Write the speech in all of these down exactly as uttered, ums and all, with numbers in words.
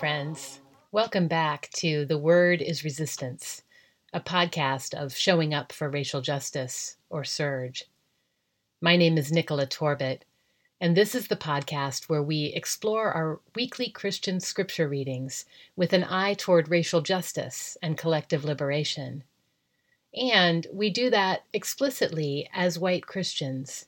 friends. Welcome back to The Word is Resistance, a podcast of Showing Up for Racial Justice, or Surge. My name is Nichola Torbett, and this is the podcast where we explore our weekly Christian scripture readings with an eye toward racial justice and collective liberation. And we do that explicitly as white Christians.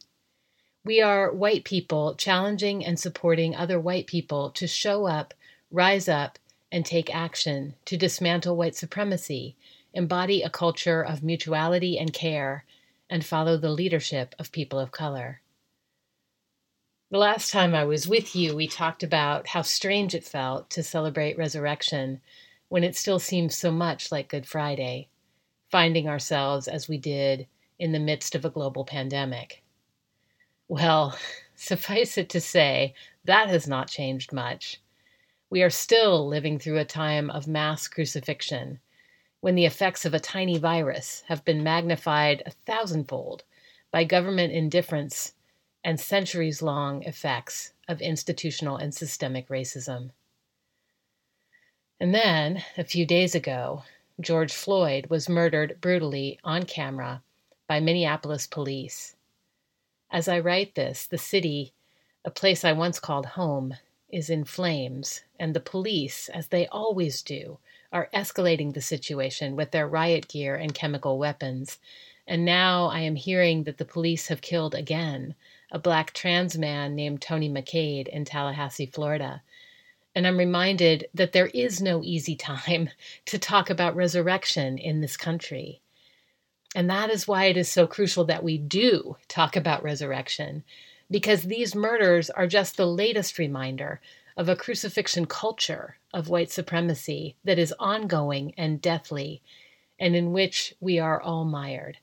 We are white people challenging and supporting other white people to show up, rise up, and take action to dismantle white supremacy, embody a culture of mutuality and care, and follow the leadership of people of color. The last time I was with you, we talked about how strange it felt to celebrate resurrection when it still seems so much like Good Friday, finding ourselves as we did in the midst of a global pandemic. Well, suffice it to say, that has not changed much. We are still living through a time of mass crucifixion, when the effects of a tiny virus have been magnified a thousandfold by government indifference and centuries-long effects of institutional and systemic racism. And then, a few days ago, George Floyd was murdered brutally on camera by Minneapolis police. As I write this, the city, a place I once called home, is in flames, and the police, as they always do, are escalating the situation with their riot gear and chemical weapons. And now I am hearing that the police have killed again a black trans man named Tony McCade in Tallahassee, Florida. And I'm reminded that there is no easy time to talk about resurrection in this country. And that is why it is so crucial that we do talk about resurrection, because these murders are just the latest reminder of a crucifixion culture of white supremacy that is ongoing and deathly, and in which we are all mired.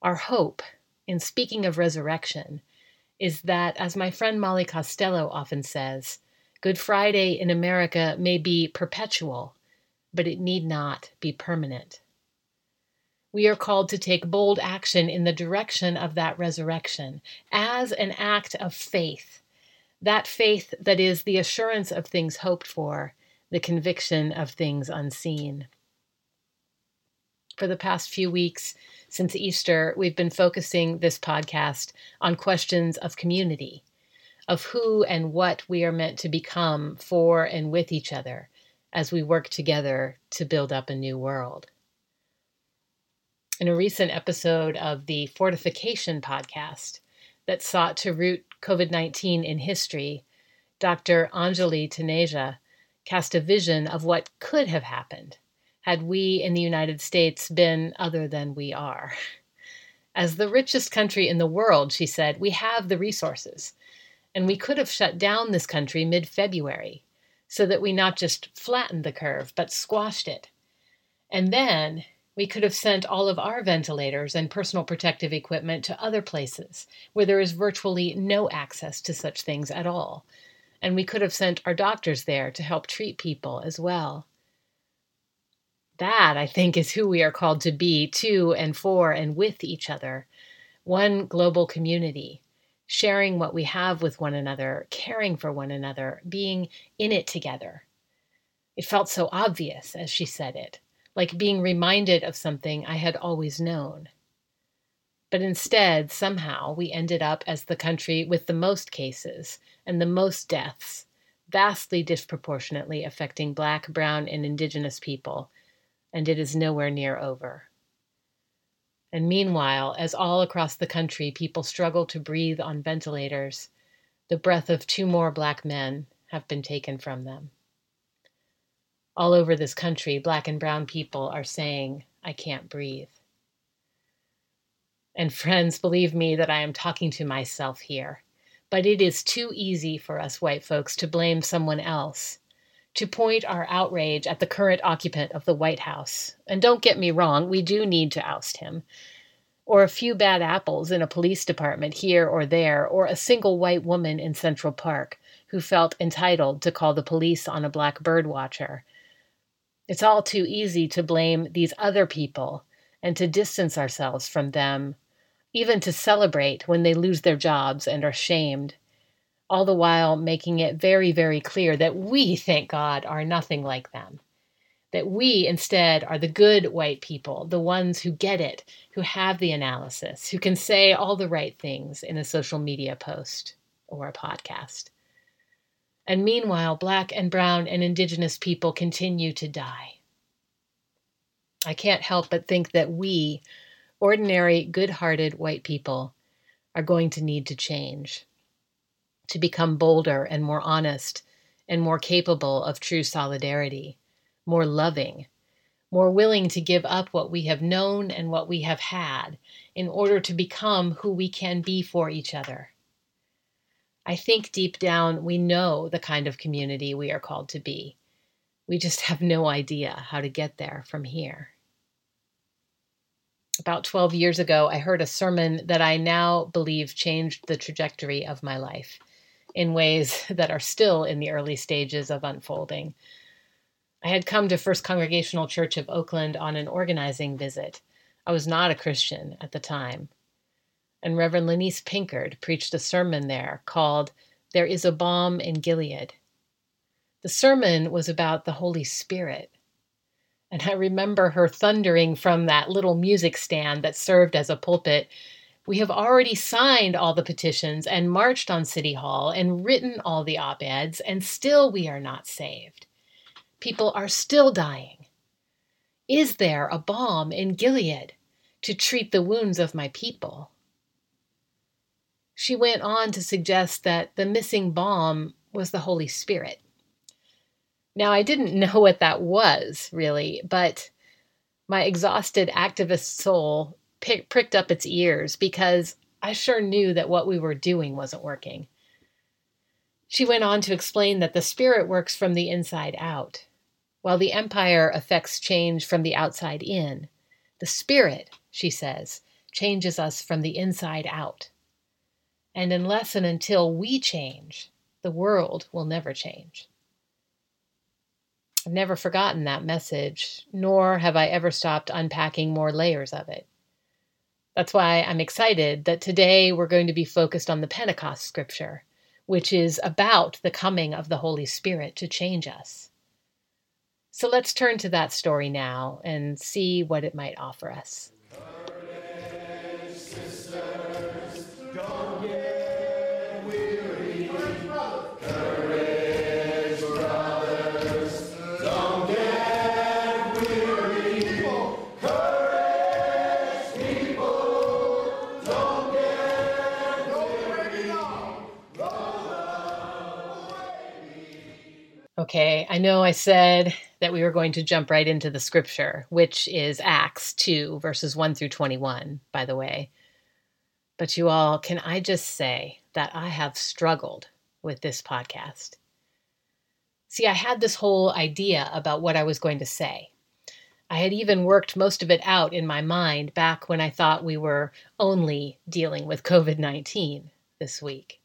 Our hope, in speaking of resurrection, is that, as my friend Molly Costello often says, Good Friday in America may be perpetual, but it need not be permanent. We are called to take bold action in the direction of that resurrection as an act of faith, that faith that is the assurance of things hoped for, the conviction of things unseen. For the past few weeks since Easter, we've been focusing this podcast on questions of community, of who and what we are meant to become for and with each other as we work together to build up a new world. In a recent episode of the Fortification podcast that sought to root covid nineteen in history, Doctor Anjali Taneja cast a vision of what could have happened had we in the United States been other than we are. As the richest country in the world, she said, we have the resources, and we could have shut down this country mid-February so that we not just flattened the curve, but squashed it. And then we could have sent all of our ventilators and personal protective equipment to other places where there is virtually no access to such things at all. And we could have sent our doctors there to help treat people as well. That, I think, is who we are called to be to and for and with each other. One global community, sharing what we have with one another, caring for one another, being in it together. It felt so obvious as she said it, like being reminded of something I had always known. But instead, somehow, we ended up as the country with the most cases and the most deaths, vastly disproportionately affecting Black, Brown, and Indigenous people, and it is nowhere near over. And meanwhile, as all across the country people struggle to breathe on ventilators, the breath of two more Black men have been taken from them. All over this country, Black and Brown people are saying, I can't breathe. And friends, believe me that I am talking to myself here, but it is too easy for us white folks to blame someone else, to point our outrage at the current occupant of the White House. And don't get me wrong, we do need to oust him. Or a few bad apples in a police department here or there, or a single white woman in Central Park who felt entitled to call the police on a Black bird watcher. It's all too easy to blame these other people and to distance ourselves from them, even to celebrate when they lose their jobs and are shamed, all the while making it very, very clear that we, thank God, are nothing like them. That we instead are the good white people, the ones who get it, who have the analysis, who can say all the right things in a social media post or a podcast. And meanwhile, Black and Brown and Indigenous people continue to die. I can't help but think that we, ordinary, good-hearted white people, are going to need to change, to become bolder and more honest and more capable of true solidarity, more loving, more willing to give up what we have known and what we have had in order to become who we can be for each other. I think deep down we know the kind of community we are called to be. We just have no idea how to get there from here. About twelve years ago, I heard a sermon that I now believe changed the trajectory of my life in ways that are still in the early stages of unfolding. I had come to First Congregational Church of Oakland on an organizing visit. I was not a Christian at the time. And Reverend Lynice Pinkard preached a sermon there called There Is a Balm in Gilead. The sermon was about the Holy Spirit. And I remember her thundering from that little music stand that served as a pulpit, "We have already signed all the petitions and marched on City Hall and written all the op-eds, and still we are not saved. People are still dying. Is there a balm in Gilead to treat the wounds of my people?" She went on to suggest that the missing balm was the Holy Spirit. Now, I didn't know what that was, really, but my exhausted activist soul pick, pricked up its ears because I sure knew that what we were doing wasn't working. She went on to explain that the Spirit works from the inside out. While the empire affects change from the outside in, the Spirit, she says, changes us from the inside out. And unless and until we change, the world will never change. I've never forgotten that message, nor have I ever stopped unpacking more layers of it. That's why I'm excited that today we're going to be focused on the Pentecost scripture, which is about the coming of the Holy Spirit to change us. So let's turn to that story now and see what it might offer us. Okay, I know I said that we were going to jump right into the scripture, which is Acts two, verses one through twenty-one, by the way. But you all, can I just say that I have struggled with this podcast? See, I had this whole idea about what I was going to say. I had even worked most of it out in my mind back when I thought we were only dealing with covid nineteen this week.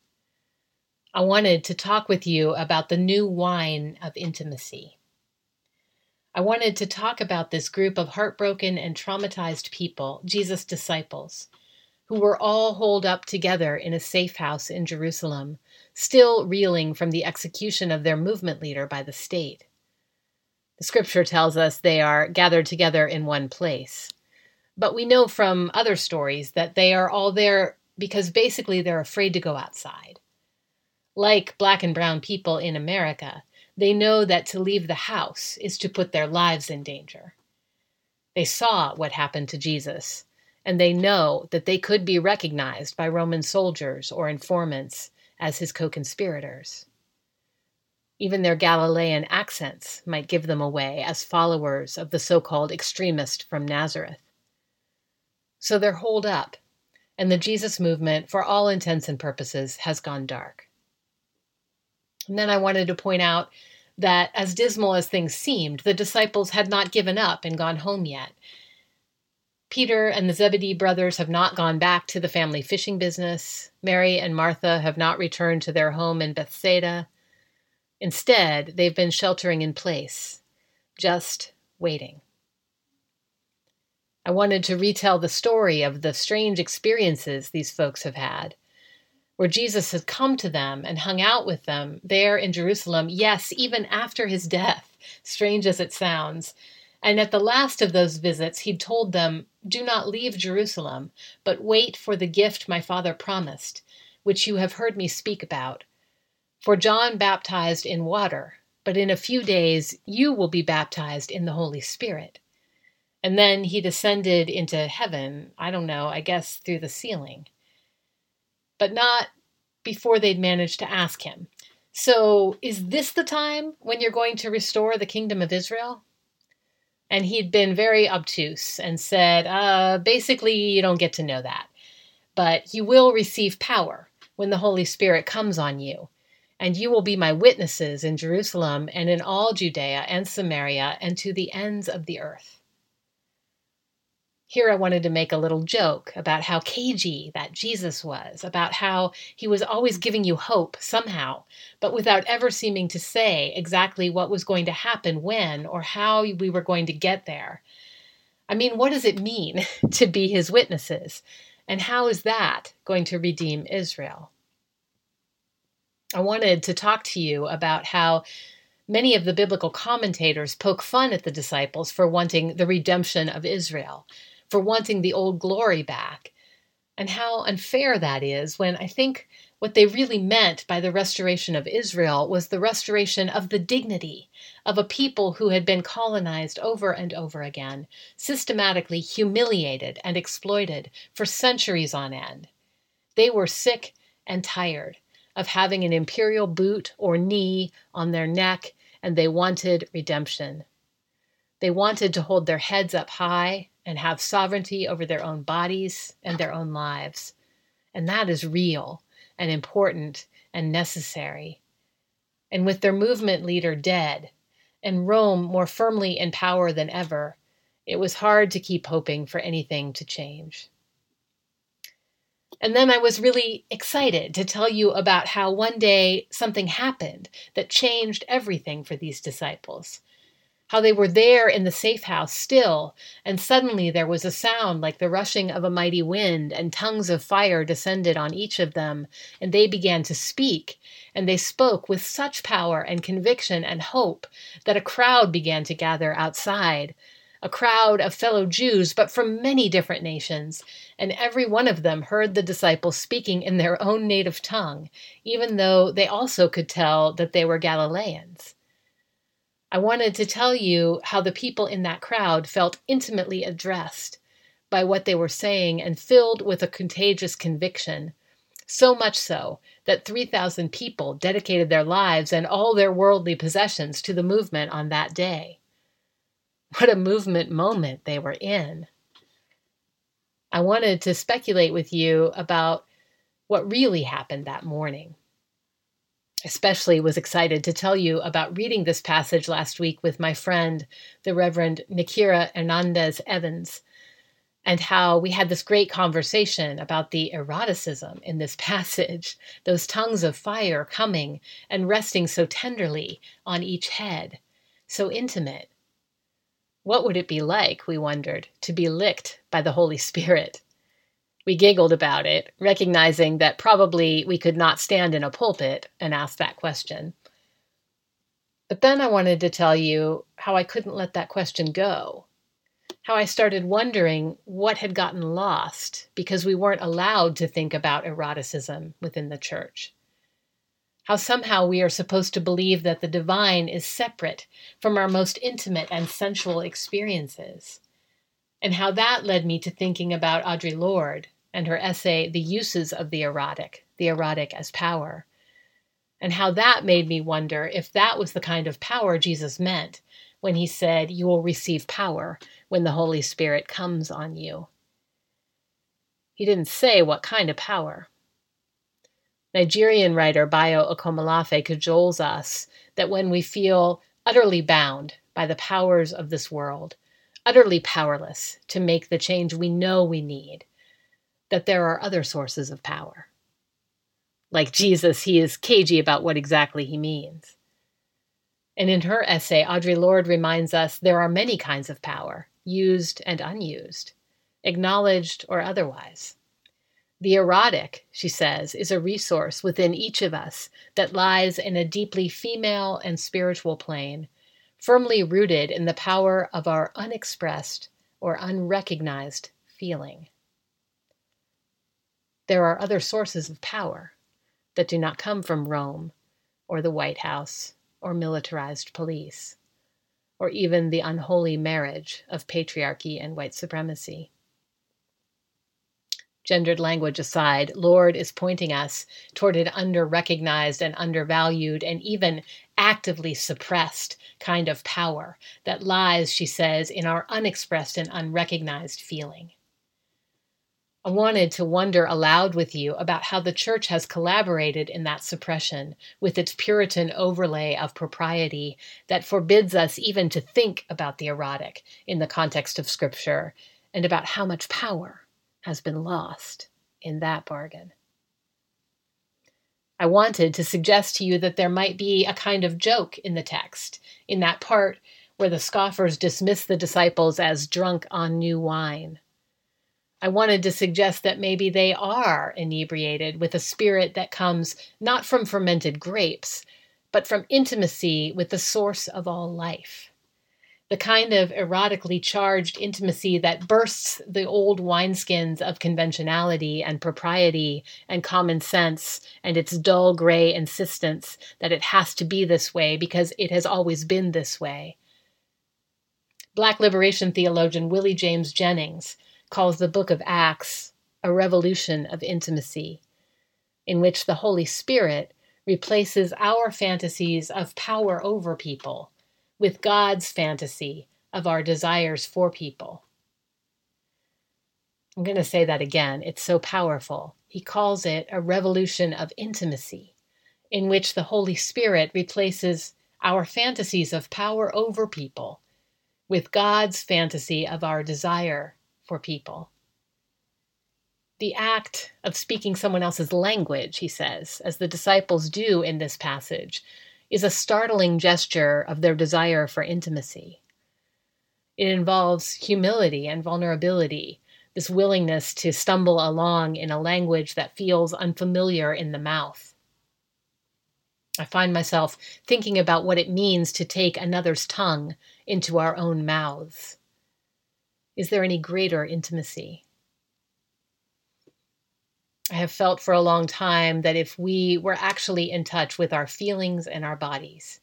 I wanted to talk with you about the new wine of intimacy. I wanted to talk about this group of heartbroken and traumatized people, Jesus' disciples, who were all holed up together in a safe house in Jerusalem, still reeling from the execution of their movement leader by the state. The scripture tells us they are gathered together in one place, but we know from other stories that they are all there because basically they're afraid to go outside. Like Black and Brown people in America, they know that to leave the house is to put their lives in danger. They saw what happened to Jesus, and they know that they could be recognized by Roman soldiers or informants as his co-conspirators. Even their Galilean accents might give them away as followers of the so-called extremist from Nazareth. So they're holed up, and the Jesus movement, for all intents and purposes, has gone dark. And then I wanted to point out that as dismal as things seemed, the disciples had not given up and gone home yet. Peter and the Zebedee brothers have not gone back to the family fishing business. Mary and Martha have not returned to their home in Bethsaida. Instead, they've been sheltering in place, just waiting. I wanted to retell the story of the strange experiences these folks have had. where Jesus had come to them and hung out with them there in Jerusalem, yes, even after his death, strange as it sounds. And at the last of those visits, he'd told them, "Do not leave Jerusalem, but wait for the gift my Father promised, which you have heard me speak about. For John baptized in water, but in a few days you will be baptized in the Holy Spirit." And then he descended into heaven, I don't know, I guess through the ceiling. But not before they'd managed to ask him, "So is this the time when you're going to restore the kingdom of Israel?" And he'd been very obtuse and said, uh, basically, you don't get to know that. But you will receive power when the Holy Spirit comes on you. And you will be my witnesses in Jerusalem and in all Judea and Samaria and to the ends of the earth. Here I wanted to make a little joke about how cagey that Jesus was, about how he was always giving you hope somehow, but without ever seeming to say exactly what was going to happen when or how we were going to get there. I mean, what does it mean to be his witnesses? And how is that going to redeem Israel? I wanted to talk to you about how many of the biblical commentators poke fun at the disciples for wanting the redemption of Israel, for wanting the old glory back, and how unfair that is when I think what they really meant by the restoration of Israel was the restoration of the dignity of a people who had been colonized over and over again, systematically humiliated and exploited for centuries on end. They were sick and tired of having an imperial boot or knee on their neck, and they wanted redemption. They wanted to hold their heads up high and have sovereignty over their own bodies and their own lives. And that is real and important and necessary. And with their movement leader dead and Rome more firmly in power than ever, it was hard to keep hoping for anything to change. And then I was really excited to tell you about how one day something happened that changed everything for these disciples. How they were there in the safe house still, and suddenly there was a sound like the rushing of a mighty wind, and tongues of fire descended on each of them, and they began to speak, and they spoke with such power and conviction and hope that a crowd began to gather outside. A crowd of fellow Jews, but from many different nations, and every one of them heard the disciples speaking in their own native tongue, even though they also could tell that they were Galileans. I wanted to tell you how the people in that crowd felt intimately addressed by what they were saying and filled with a contagious conviction, so much so that three thousand people dedicated their lives and all their worldly possessions to the movement on that day. What a movement moment they were in. I wanted to speculate with you about what really happened that morning. Especially was excited to tell you about reading this passage last week with my friend, the Reverend Nikira Hernandez Evans, and how we had this great conversation about the eroticism in this passage, those tongues of fire coming and resting so tenderly on each head, so intimate. What would it be like, we wondered, to be licked by the Holy Spirit? We giggled about it, recognizing that probably we could not stand in a pulpit and ask that question. But then I wanted to tell you how I couldn't let that question go, how I started wondering what had gotten lost because we weren't allowed to think about eroticism within the church. How somehow we are supposed to believe that the divine is separate from our most intimate and sensual experiences, and how that led me to thinking about Audre Lorde and her essay, The Uses of the Erotic, The Erotic as Power, and how that made me wonder if that was the kind of power Jesus meant when he said, "You will receive power when the Holy Spirit comes on you." He didn't say what kind of power. Nigerian writer Bayo Okomalafe cajoles us that when we feel utterly bound by the powers of this world, utterly powerless to make the change we know we need, that there are other sources of power. Like Jesus, he is cagey about what exactly he means. And in her essay, Audre Lorde reminds us there are many kinds of power, used and unused, acknowledged or otherwise. The erotic, she says, is a resource within each of us that lies in a deeply female and spiritual plane, firmly rooted in the power of our unexpressed or unrecognized feeling. There are other sources of power that do not come from Rome or the White House or militarized police, or even the unholy marriage of patriarchy and white supremacy. Gendered language aside, Lorde is pointing us toward an under-recognized and undervalued and even actively suppressed kind of power that lies, she says, in our unexpressed and unrecognized feeling. I wanted to wonder aloud with you about how the church has collaborated in that suppression with its Puritan overlay of propriety that forbids us even to think about the erotic in the context of Scripture, and about how much power has been lost in that bargain. I wanted to suggest to you that there might be a kind of joke in the text, in that part where the scoffers dismiss the disciples as drunk on new wine. I wanted to suggest that maybe they are inebriated with a spirit that comes not from fermented grapes, but from intimacy with the source of all life. The kind of erotically charged intimacy that bursts the old wineskins of conventionality and propriety and common sense and its dull gray insistence that it has to be this way because it has always been this way. Black liberation theologian Willie James Jennings calls the book of Acts a revolution of intimacy, in which the Holy Spirit replaces our fantasies of power over people with God's fantasy of our desires for people. I'm going to say that again. It's so powerful. He calls it a revolution of intimacy, in which the Holy Spirit replaces our fantasies of power over people with God's fantasy of our desire for people. The act of speaking someone else's language, he says, as the disciples do in this passage, is a startling gesture of their desire for intimacy. It involves humility and vulnerability, this willingness to stumble along in a language that feels unfamiliar in the mouth. I find myself thinking about what it means to take another's tongue into our own mouths. Is there any greater intimacy? I have felt for a long time that if we were actually in touch with our feelings and our bodies,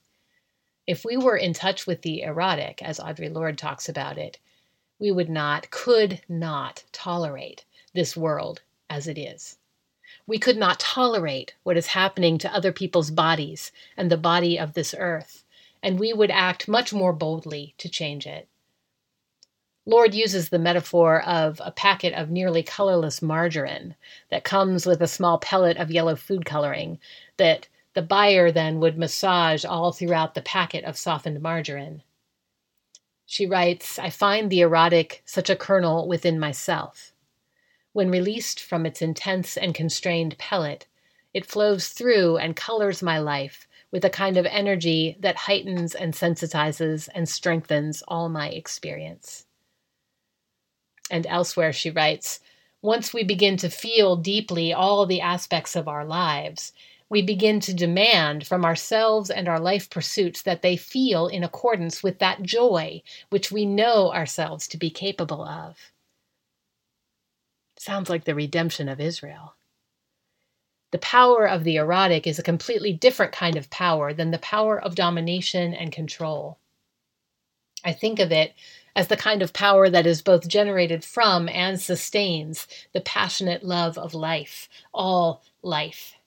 if we were in touch with the erotic, as Audre Lorde talks about it, we would not, could not tolerate this world as it is. We could not tolerate what is happening to other people's bodies and the body of this earth, and we would act much more boldly to change it. Lorde uses the metaphor of a packet of nearly colorless margarine that comes with a small pellet of yellow food coloring that the buyer then would massage all throughout the packet of softened margarine. She writes, "I find the erotic such a kernel within myself. When released from its intense and constrained pellet, it flows through and colors my life with a kind of energy that heightens and sensitizes and strengthens all my experience." And elsewhere, she writes, "Once we begin to feel deeply all the aspects of our lives, we begin to demand from ourselves and our life pursuits that they feel in accordance with that joy which we know ourselves to be capable of." Sounds like the redemption of Israel. The power of the erotic is a completely different kind of power than the power of domination and control. I think of it as the kind of power that is both generated from and sustains the passionate love of life, all life.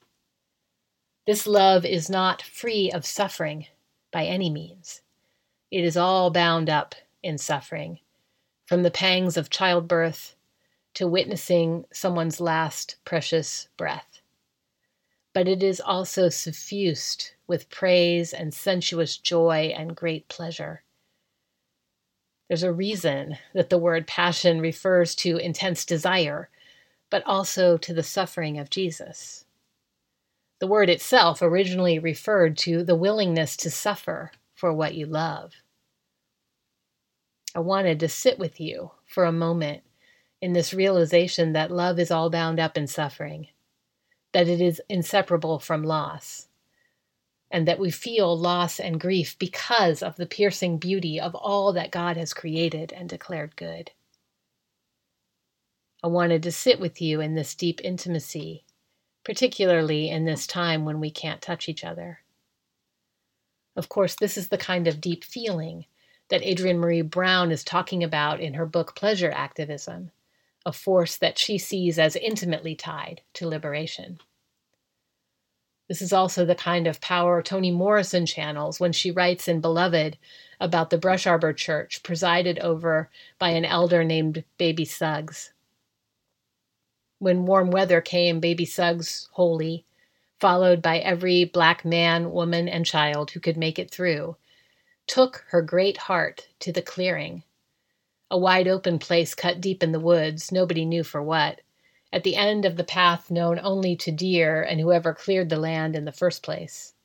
This love is not free of suffering by any means. It is all bound up in suffering, from the pangs of childbirth to witnessing someone's last precious breath. But it is also suffused with praise and sensuous joy and great pleasure. There's a reason that the word passion refers to intense desire, but also to the suffering of Jesus. The word itself originally referred to the willingness to suffer for what you love. I wanted to sit with you for a moment in this realization that love is all bound up in suffering, that it is inseparable from loss, and that we feel loss and grief because of the piercing beauty of all that God has created and declared good. I wanted to sit with you in this deep intimacy, particularly in this time when we can't touch each other. Of course, this is the kind of deep feeling that Adrienne Marie Brown is talking about in her book Pleasure Activism, a force that she sees as intimately tied to liberation. This is also the kind of power Toni Morrison channels when she writes in Beloved about the Brush Arbor Church, presided over by an elder named Baby Suggs. When warm weather came, Baby Suggs, holy, followed by every black man, woman, and child who could make it through, took her great heart to the clearing, a wide-open place cut deep in the woods, nobody knew for what, at the end of the path known only to deer and whoever cleared the land in the first place.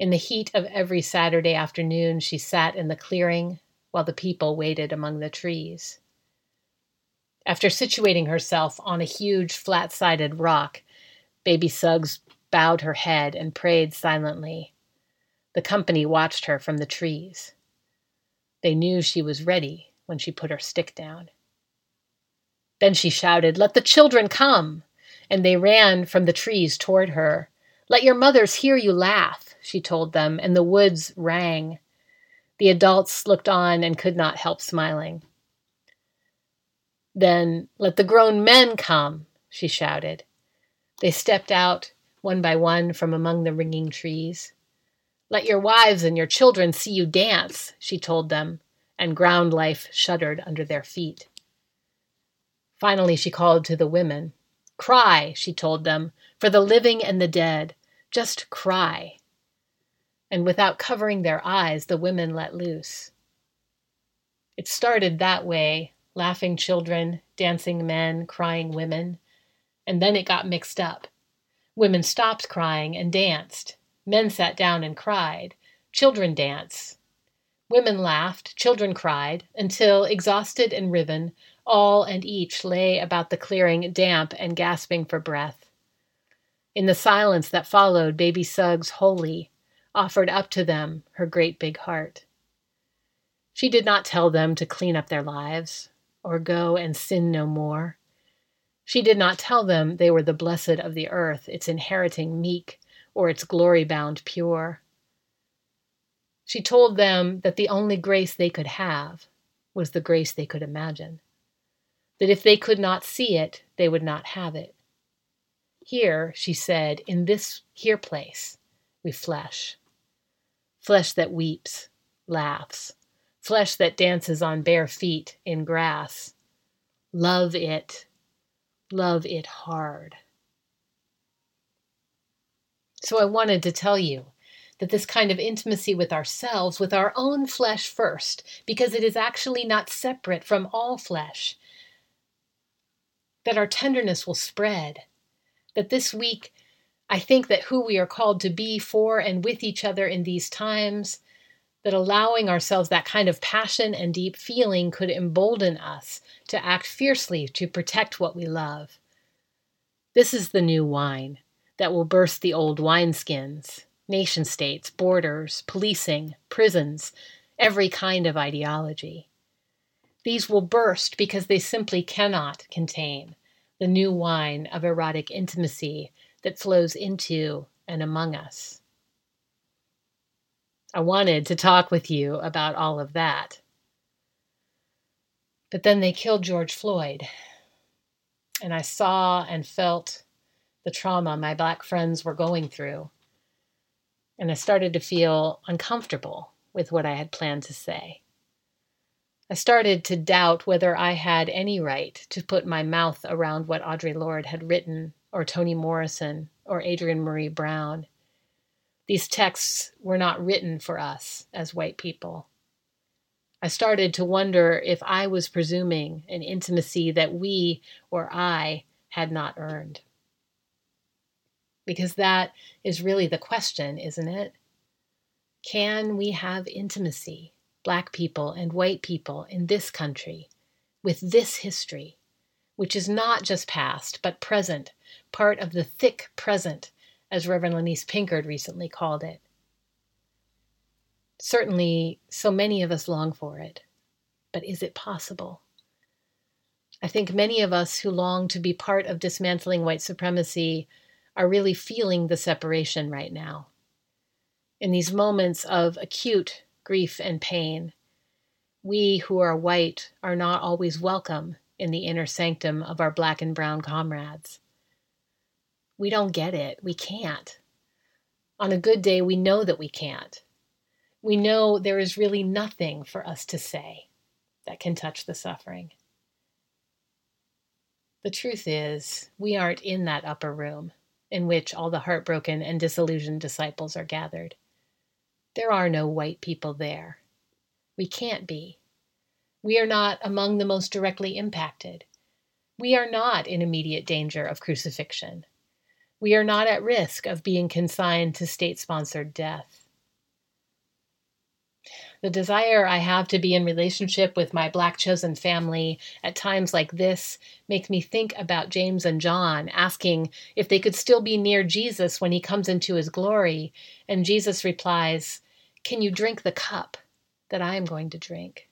In the heat of every Saturday afternoon, she sat in the clearing while the people waited among the trees. After situating herself on a huge, flat-sided rock, Baby Suggs bowed her head and prayed silently. The company watched her from the trees. They knew she was ready when she put her stick down. Then she shouted, "Let the children come!" And they ran from the trees toward her. "Let your mothers hear you laugh," she told them, and the woods rang. The adults looked on and could not help smiling. Then, "Let the grown men come," she shouted. They stepped out one by one from among the ringing trees. "Let your wives and your children see you dance," she told them, and ground life shuddered under their feet. Finally, she called to the women. "Cry," she told them, "for the living and the dead. Just cry." And without covering their eyes, the women let loose. It started that way, laughing children, dancing men, crying women, and then it got mixed up. Women stopped crying and danced. Men sat down and cried. Children danced. Women laughed. Children cried, until, exhausted and riven, all and each lay about the clearing, damp and gasping for breath. In the silence that followed, Baby Suggs, holy, offered up to them her great big heart. She did not tell them to clean up their lives or go and sin no more. She did not tell them they were the blessed of the earth, its inheriting meek, or its glory-bound pure. She told them that the only grace they could have was the grace they could imagine, that if they could not see it, they would not have it. Here, she said, in this here place, we flesh. Flesh that weeps, laughs, flesh that dances on bare feet in grass. Love it, love it hard. So I wanted to tell you that this kind of intimacy with ourselves, with our own flesh first, because it is actually not separate from all flesh, that our tenderness will spread, that this week, I think that who we are called to be for and with each other in these times, that allowing ourselves that kind of passion and deep feeling could embolden us to act fiercely to protect what we love. This is the new wine that will burst the old wineskins, nation states, borders, policing, prisons, every kind of ideology. These will burst because they simply cannot contain the new wine of erotic intimacy that flows into and among us. I wanted to talk with you about all of that. But then they killed George Floyd, and I saw and felt the trauma my black friends were going through, and I started to feel uncomfortable with what I had planned to say. I started to doubt whether I had any right to put my mouth around what Audre Lorde had written, or Toni Morrison, or Adrienne Marie Brown. These texts were not written for us as white people. I started to wonder if I was presuming an intimacy that we or I had not earned. Because that is really the question, isn't it? Can we have intimacy, black people and white people in this country, with this history, which is not just past, but present, part of the thick present, as Reverend Lynice Pinkard recently called it. Certainly, so many of us long for it, but is it possible? I think many of us who long to be part of dismantling white supremacy are really feeling the separation right now. In these moments of acute grief and pain, we who are white are not always welcome in the inner sanctum of our black and brown comrades. We don't get it. We can't. On a good day, we know that we can't. We know there is really nothing for us to say that can touch the suffering. The truth is, we aren't in that upper room in which all the heartbroken and disillusioned disciples are gathered. There are no white people there. We can't be. We are not among the most directly impacted. We are not in immediate danger of crucifixion. We are not at risk of being consigned to state-sponsored death. The desire I have to be in relationship with my Black chosen family at times like this makes me think about James and John asking if they could still be near Jesus when he comes into his glory, and Jesus replies, "Can you drink the cup that I am going to drink?"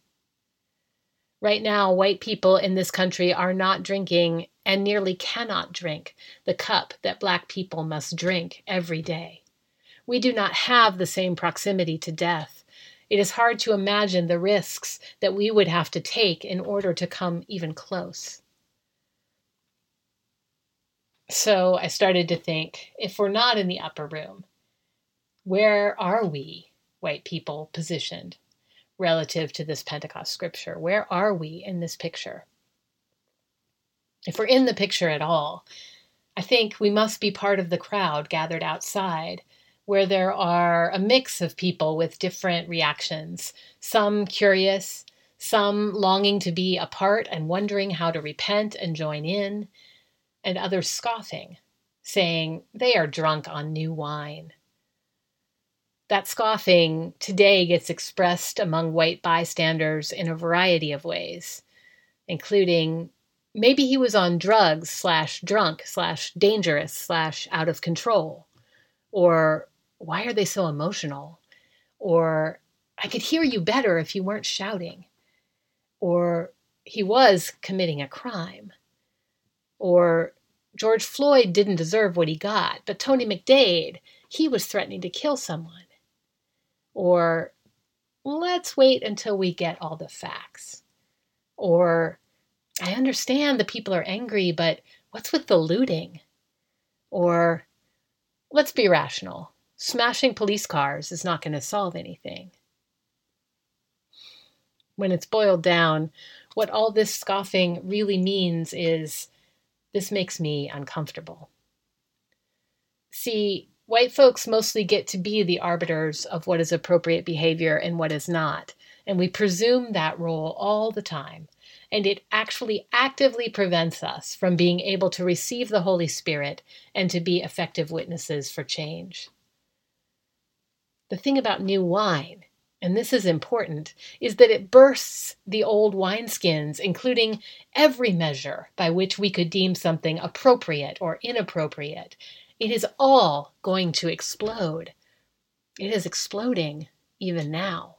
Right now, white people in this country are not drinking and nearly cannot drink the cup that Black people must drink every day. We do not have the same proximity to death. It is hard to imagine the risks that we would have to take in order to come even close. So I started to think, if we're not in the upper room, where are we, white people, positioned relative to this Pentecost scripture? Where are we in this picture? If we're in the picture at all, I think we must be part of the crowd gathered outside, where there are a mix of people with different reactions, some curious, some longing to be a part and wondering how to repent and join in, and others scoffing, saying they are drunk on new wine. That scoffing today gets expressed among white bystanders in a variety of ways, including, maybe he was on drugs slash drunk slash dangerous slash out of control, or why are they so emotional, or I could hear you better if you weren't shouting, or he was committing a crime, or George Floyd didn't deserve what he got, but Tony McCade, he was threatening to kill someone. Or, let's wait until we get all the facts. Or, I understand the people are angry, but what's with the looting? Or, let's be rational. Smashing police cars is not going to solve anything. When it's boiled down, what all this scoffing really means is, this makes me uncomfortable. See, white folks mostly get to be the arbiters of what is appropriate behavior and what is not, and we presume that role all the time, and it actually actively prevents us from being able to receive the Holy Spirit and to be effective witnesses for change. The thing about new wine, and this is important, is that it bursts the old wineskins, including every measure by which we could deem something appropriate or inappropriate. It is all going to explode. It is exploding even now.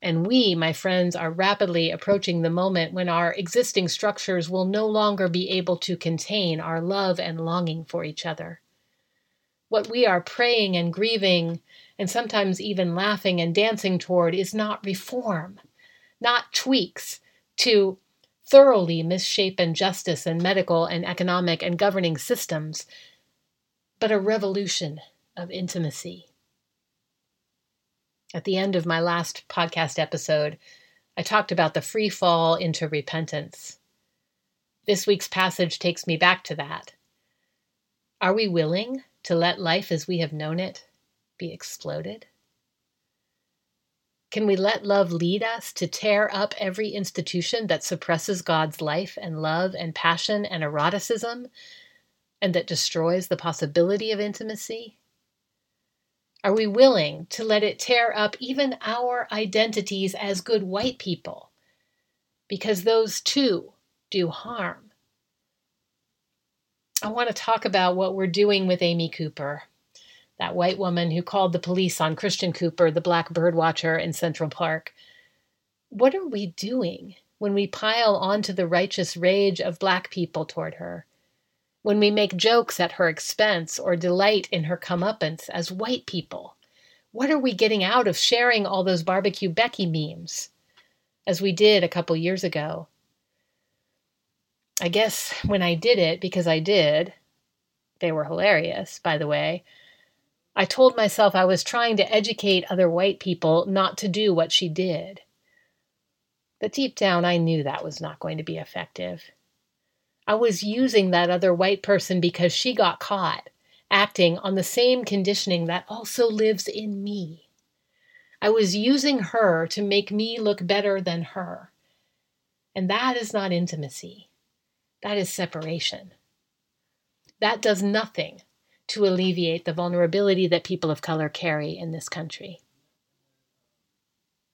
And we, my friends, are rapidly approaching the moment when our existing structures will no longer be able to contain our love and longing for each other. What we are praying and grieving, and sometimes even laughing and dancing toward, is not reform, not tweaks to thoroughly misshapen justice and medical and economic and governing systems, but a revolution of intimacy. At the end of my last podcast episode, I talked about the free fall into repentance. This week's passage takes me back to that. Are we willing to let life as we have known it be exploded? Can we let love lead us to tear up every institution that suppresses God's life and love and passion and eroticism, and that destroys the possibility of intimacy? Are we willing to let it tear up even our identities as good white people, because those too do harm. I want to talk about what we're doing with Amy Cooper, that white woman who called the police on Christian Cooper, the black bird watcher in Central Park. What are we doing when we pile onto the righteous rage of black people toward her? When we make jokes at her expense or delight in her comeuppance as white people? What are we getting out of sharing all those Barbecue Becky memes, as we did a couple years ago? I guess when I did it, because I did, they were hilarious, by the way, I told myself I was trying to educate other white people not to do what she did. But deep down, I knew that was not going to be effective. I was using that other white person because she got caught, acting on the same conditioning that also lives in me. I was using her to make me look better than her. And that is not intimacy. That is separation. That does nothing to alleviate the vulnerability that people of color carry in this country.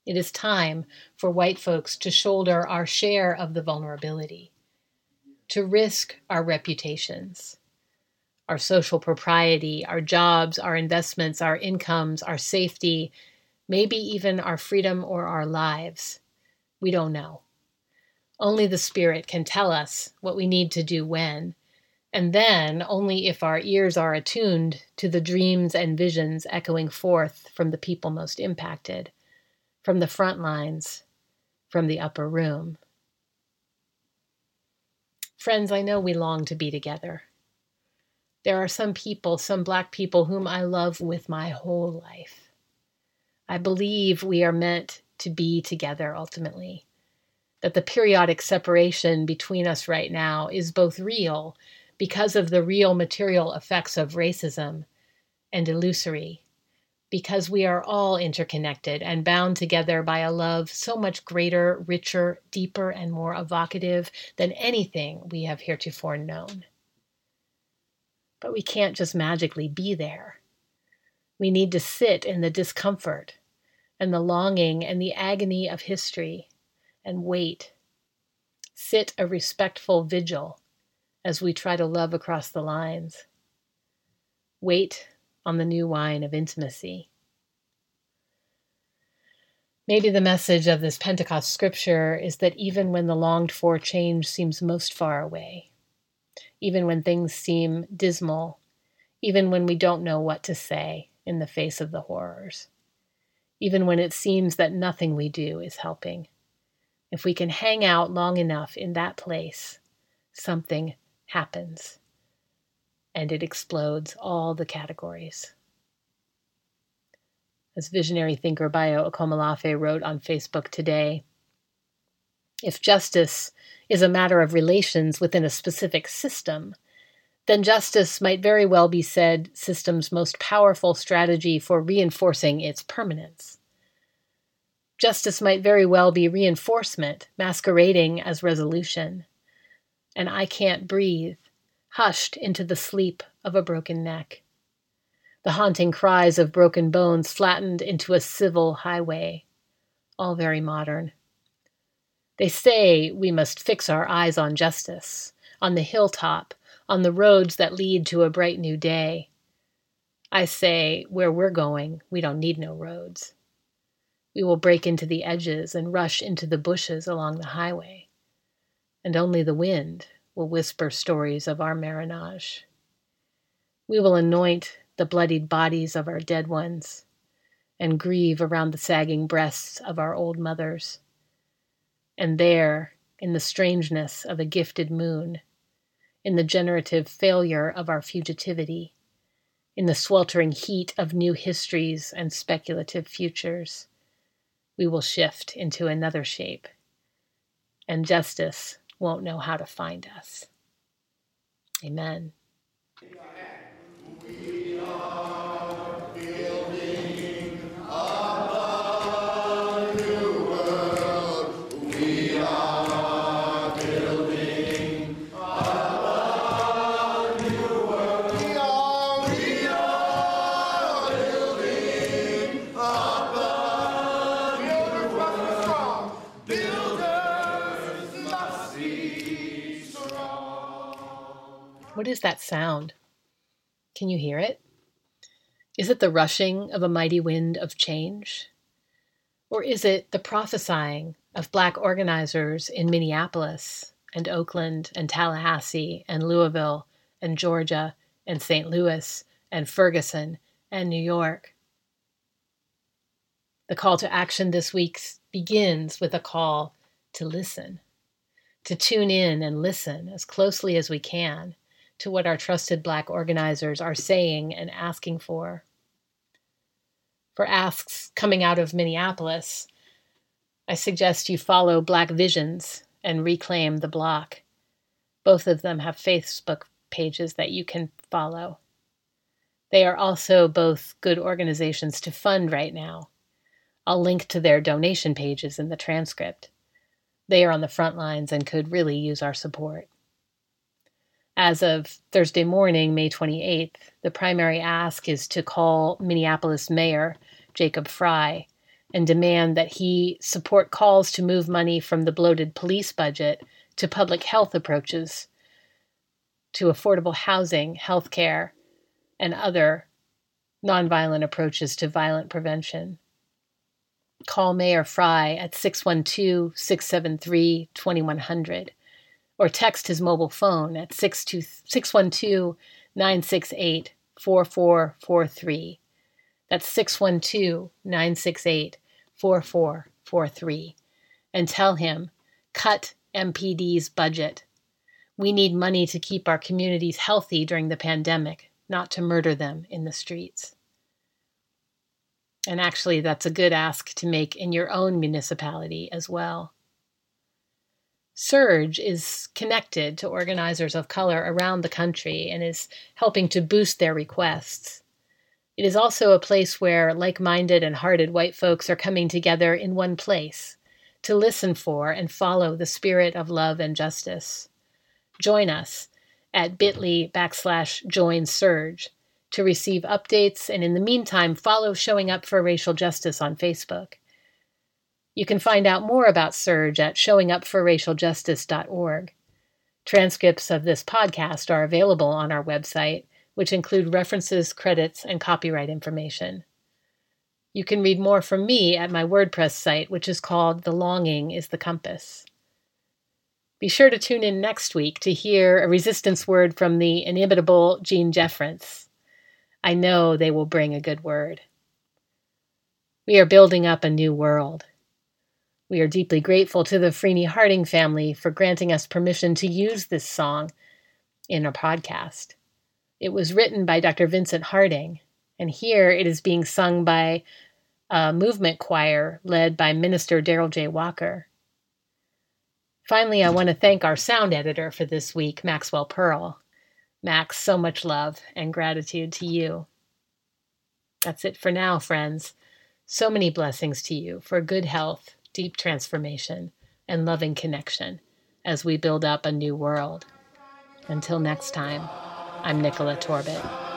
It is time for white folks to shoulder our share of the vulnerability, to risk our reputations, our social propriety, our jobs, our investments, our incomes, our safety, maybe even our freedom or our lives. We don't know. Only the Spirit can tell us what we need to do when, and then only if our ears are attuned to the dreams and visions echoing forth from the people most impacted, from the front lines, from the upper room. Friends, I know we long to be together. There are some people, some black people, whom I love with my whole life. I believe we are meant to be together ultimately, that the periodic separation between us right now is both real because of the real material effects of racism and illusory, because we are all interconnected and bound together by a love so much greater, richer, deeper, and more evocative than anything we have heretofore known. But we can't just magically be there. We need to sit in the discomfort and the longing and the agony of history and wait, sit a respectful vigil as we try to love across the lines. Wait on the new wine of intimacy. Maybe the message of this Pentecost scripture is that even when the longed-for change seems most far away, even when things seem dismal, even when we don't know what to say in the face of the horrors, even when it seems that nothing we do is helping, if we can hang out long enough in that place, something happens, and it explodes all the categories. As visionary thinker Bayo Okomalafe wrote on Facebook today, if justice is a matter of relations within a specific system, then justice might very well be said system's most powerful strategy for reinforcing its permanence. Justice might very well be reinforcement masquerading as resolution. And I can't breathe, hushed into the sleep of a broken neck. The haunting cries of broken bones flattened into a civil highway, all very modern. They say we must fix our eyes on justice, on the hilltop, on the roads that lead to a bright new day. I say, where we're going, we don't need no roads. We will break into the edges and rush into the bushes along the highway, and only the wind will whisper stories of our marinage. We will anoint the bloodied bodies of our dead ones and grieve around the sagging breasts of our old mothers. And there, in the strangeness of a gifted moon, in the generative failure of our fugitivity, in the sweltering heat of new histories and speculative futures, we will shift into another shape, and justice won't know how to find us. Amen. We are building a new world. We are building a new world. We are, we are building a new world. Builders What is that sound? Can you hear it? Is it the rushing of a mighty wind of change? Or is it the prophesying of Black organizers in Minneapolis and Oakland and Tallahassee and Louisville and Georgia and Saint Louis and Ferguson and New York? The call to action this week begins with a call to listen, to tune in and listen as closely as we can to what our trusted Black organizers are saying and asking for. For asks coming out of Minneapolis, I suggest you follow Black Visions and Reclaim the Block. Both of them have Facebook pages that you can follow. They are also both good organizations to fund right now. I'll link to their donation pages in the transcript. They are on the front lines and could really use our support. As of Thursday morning, May twenty-eighth, the primary ask is to call Minneapolis Mayor Jacob Fry and demand that he support calls to move money from the bloated police budget to public health approaches, to affordable housing, health care, and other nonviolent approaches to violent prevention. Call Mayor Fry at six one two, six seven three, two one zero zero. Or text his mobile phone at six one two, nine six eight, four four four three. That's six one two, nine six eight, four four four three. And tell him, cut M P D's budget. We need money to keep our communities healthy during the pandemic, not to murder them in the streets. And actually, that's a good ask to make in your own municipality as well. Surge is connected to organizers of color around the country and is helping to boost their requests. It is also a place where like-minded and hearted white folks are coming together in one place to listen for and follow the spirit of love and justice. Join us at bit.ly backslash join Surge to receive updates, and in the meantime, follow Showing Up for Racial Justice on Facebook. You can find out more about Surge at showing up for racial justice dot org. Transcripts of this podcast are available on our website, which include references, credits, and copyright information. You can read more from me at my WordPress site, which is called The Longing is the Compass. Be sure to tune in next week to hear a resistance word from the inimitable Gene Jeffrance. I know they will bring a good word. We are building up a new world. We are deeply grateful to the Freeney Harding family for granting us permission to use this song in our podcast. It was written by Doctor Vincent Harding, and here it is being sung by a movement choir led by Minister Darryl J. Walker. Finally, I want to thank our sound editor for this week, Maxwell Pearl. Max, so much love and gratitude to you. That's it for now, friends. So many blessings to you for good health, deep transformation, and loving connection as we build up a new world. Until next time, I'm Nichola Torbett.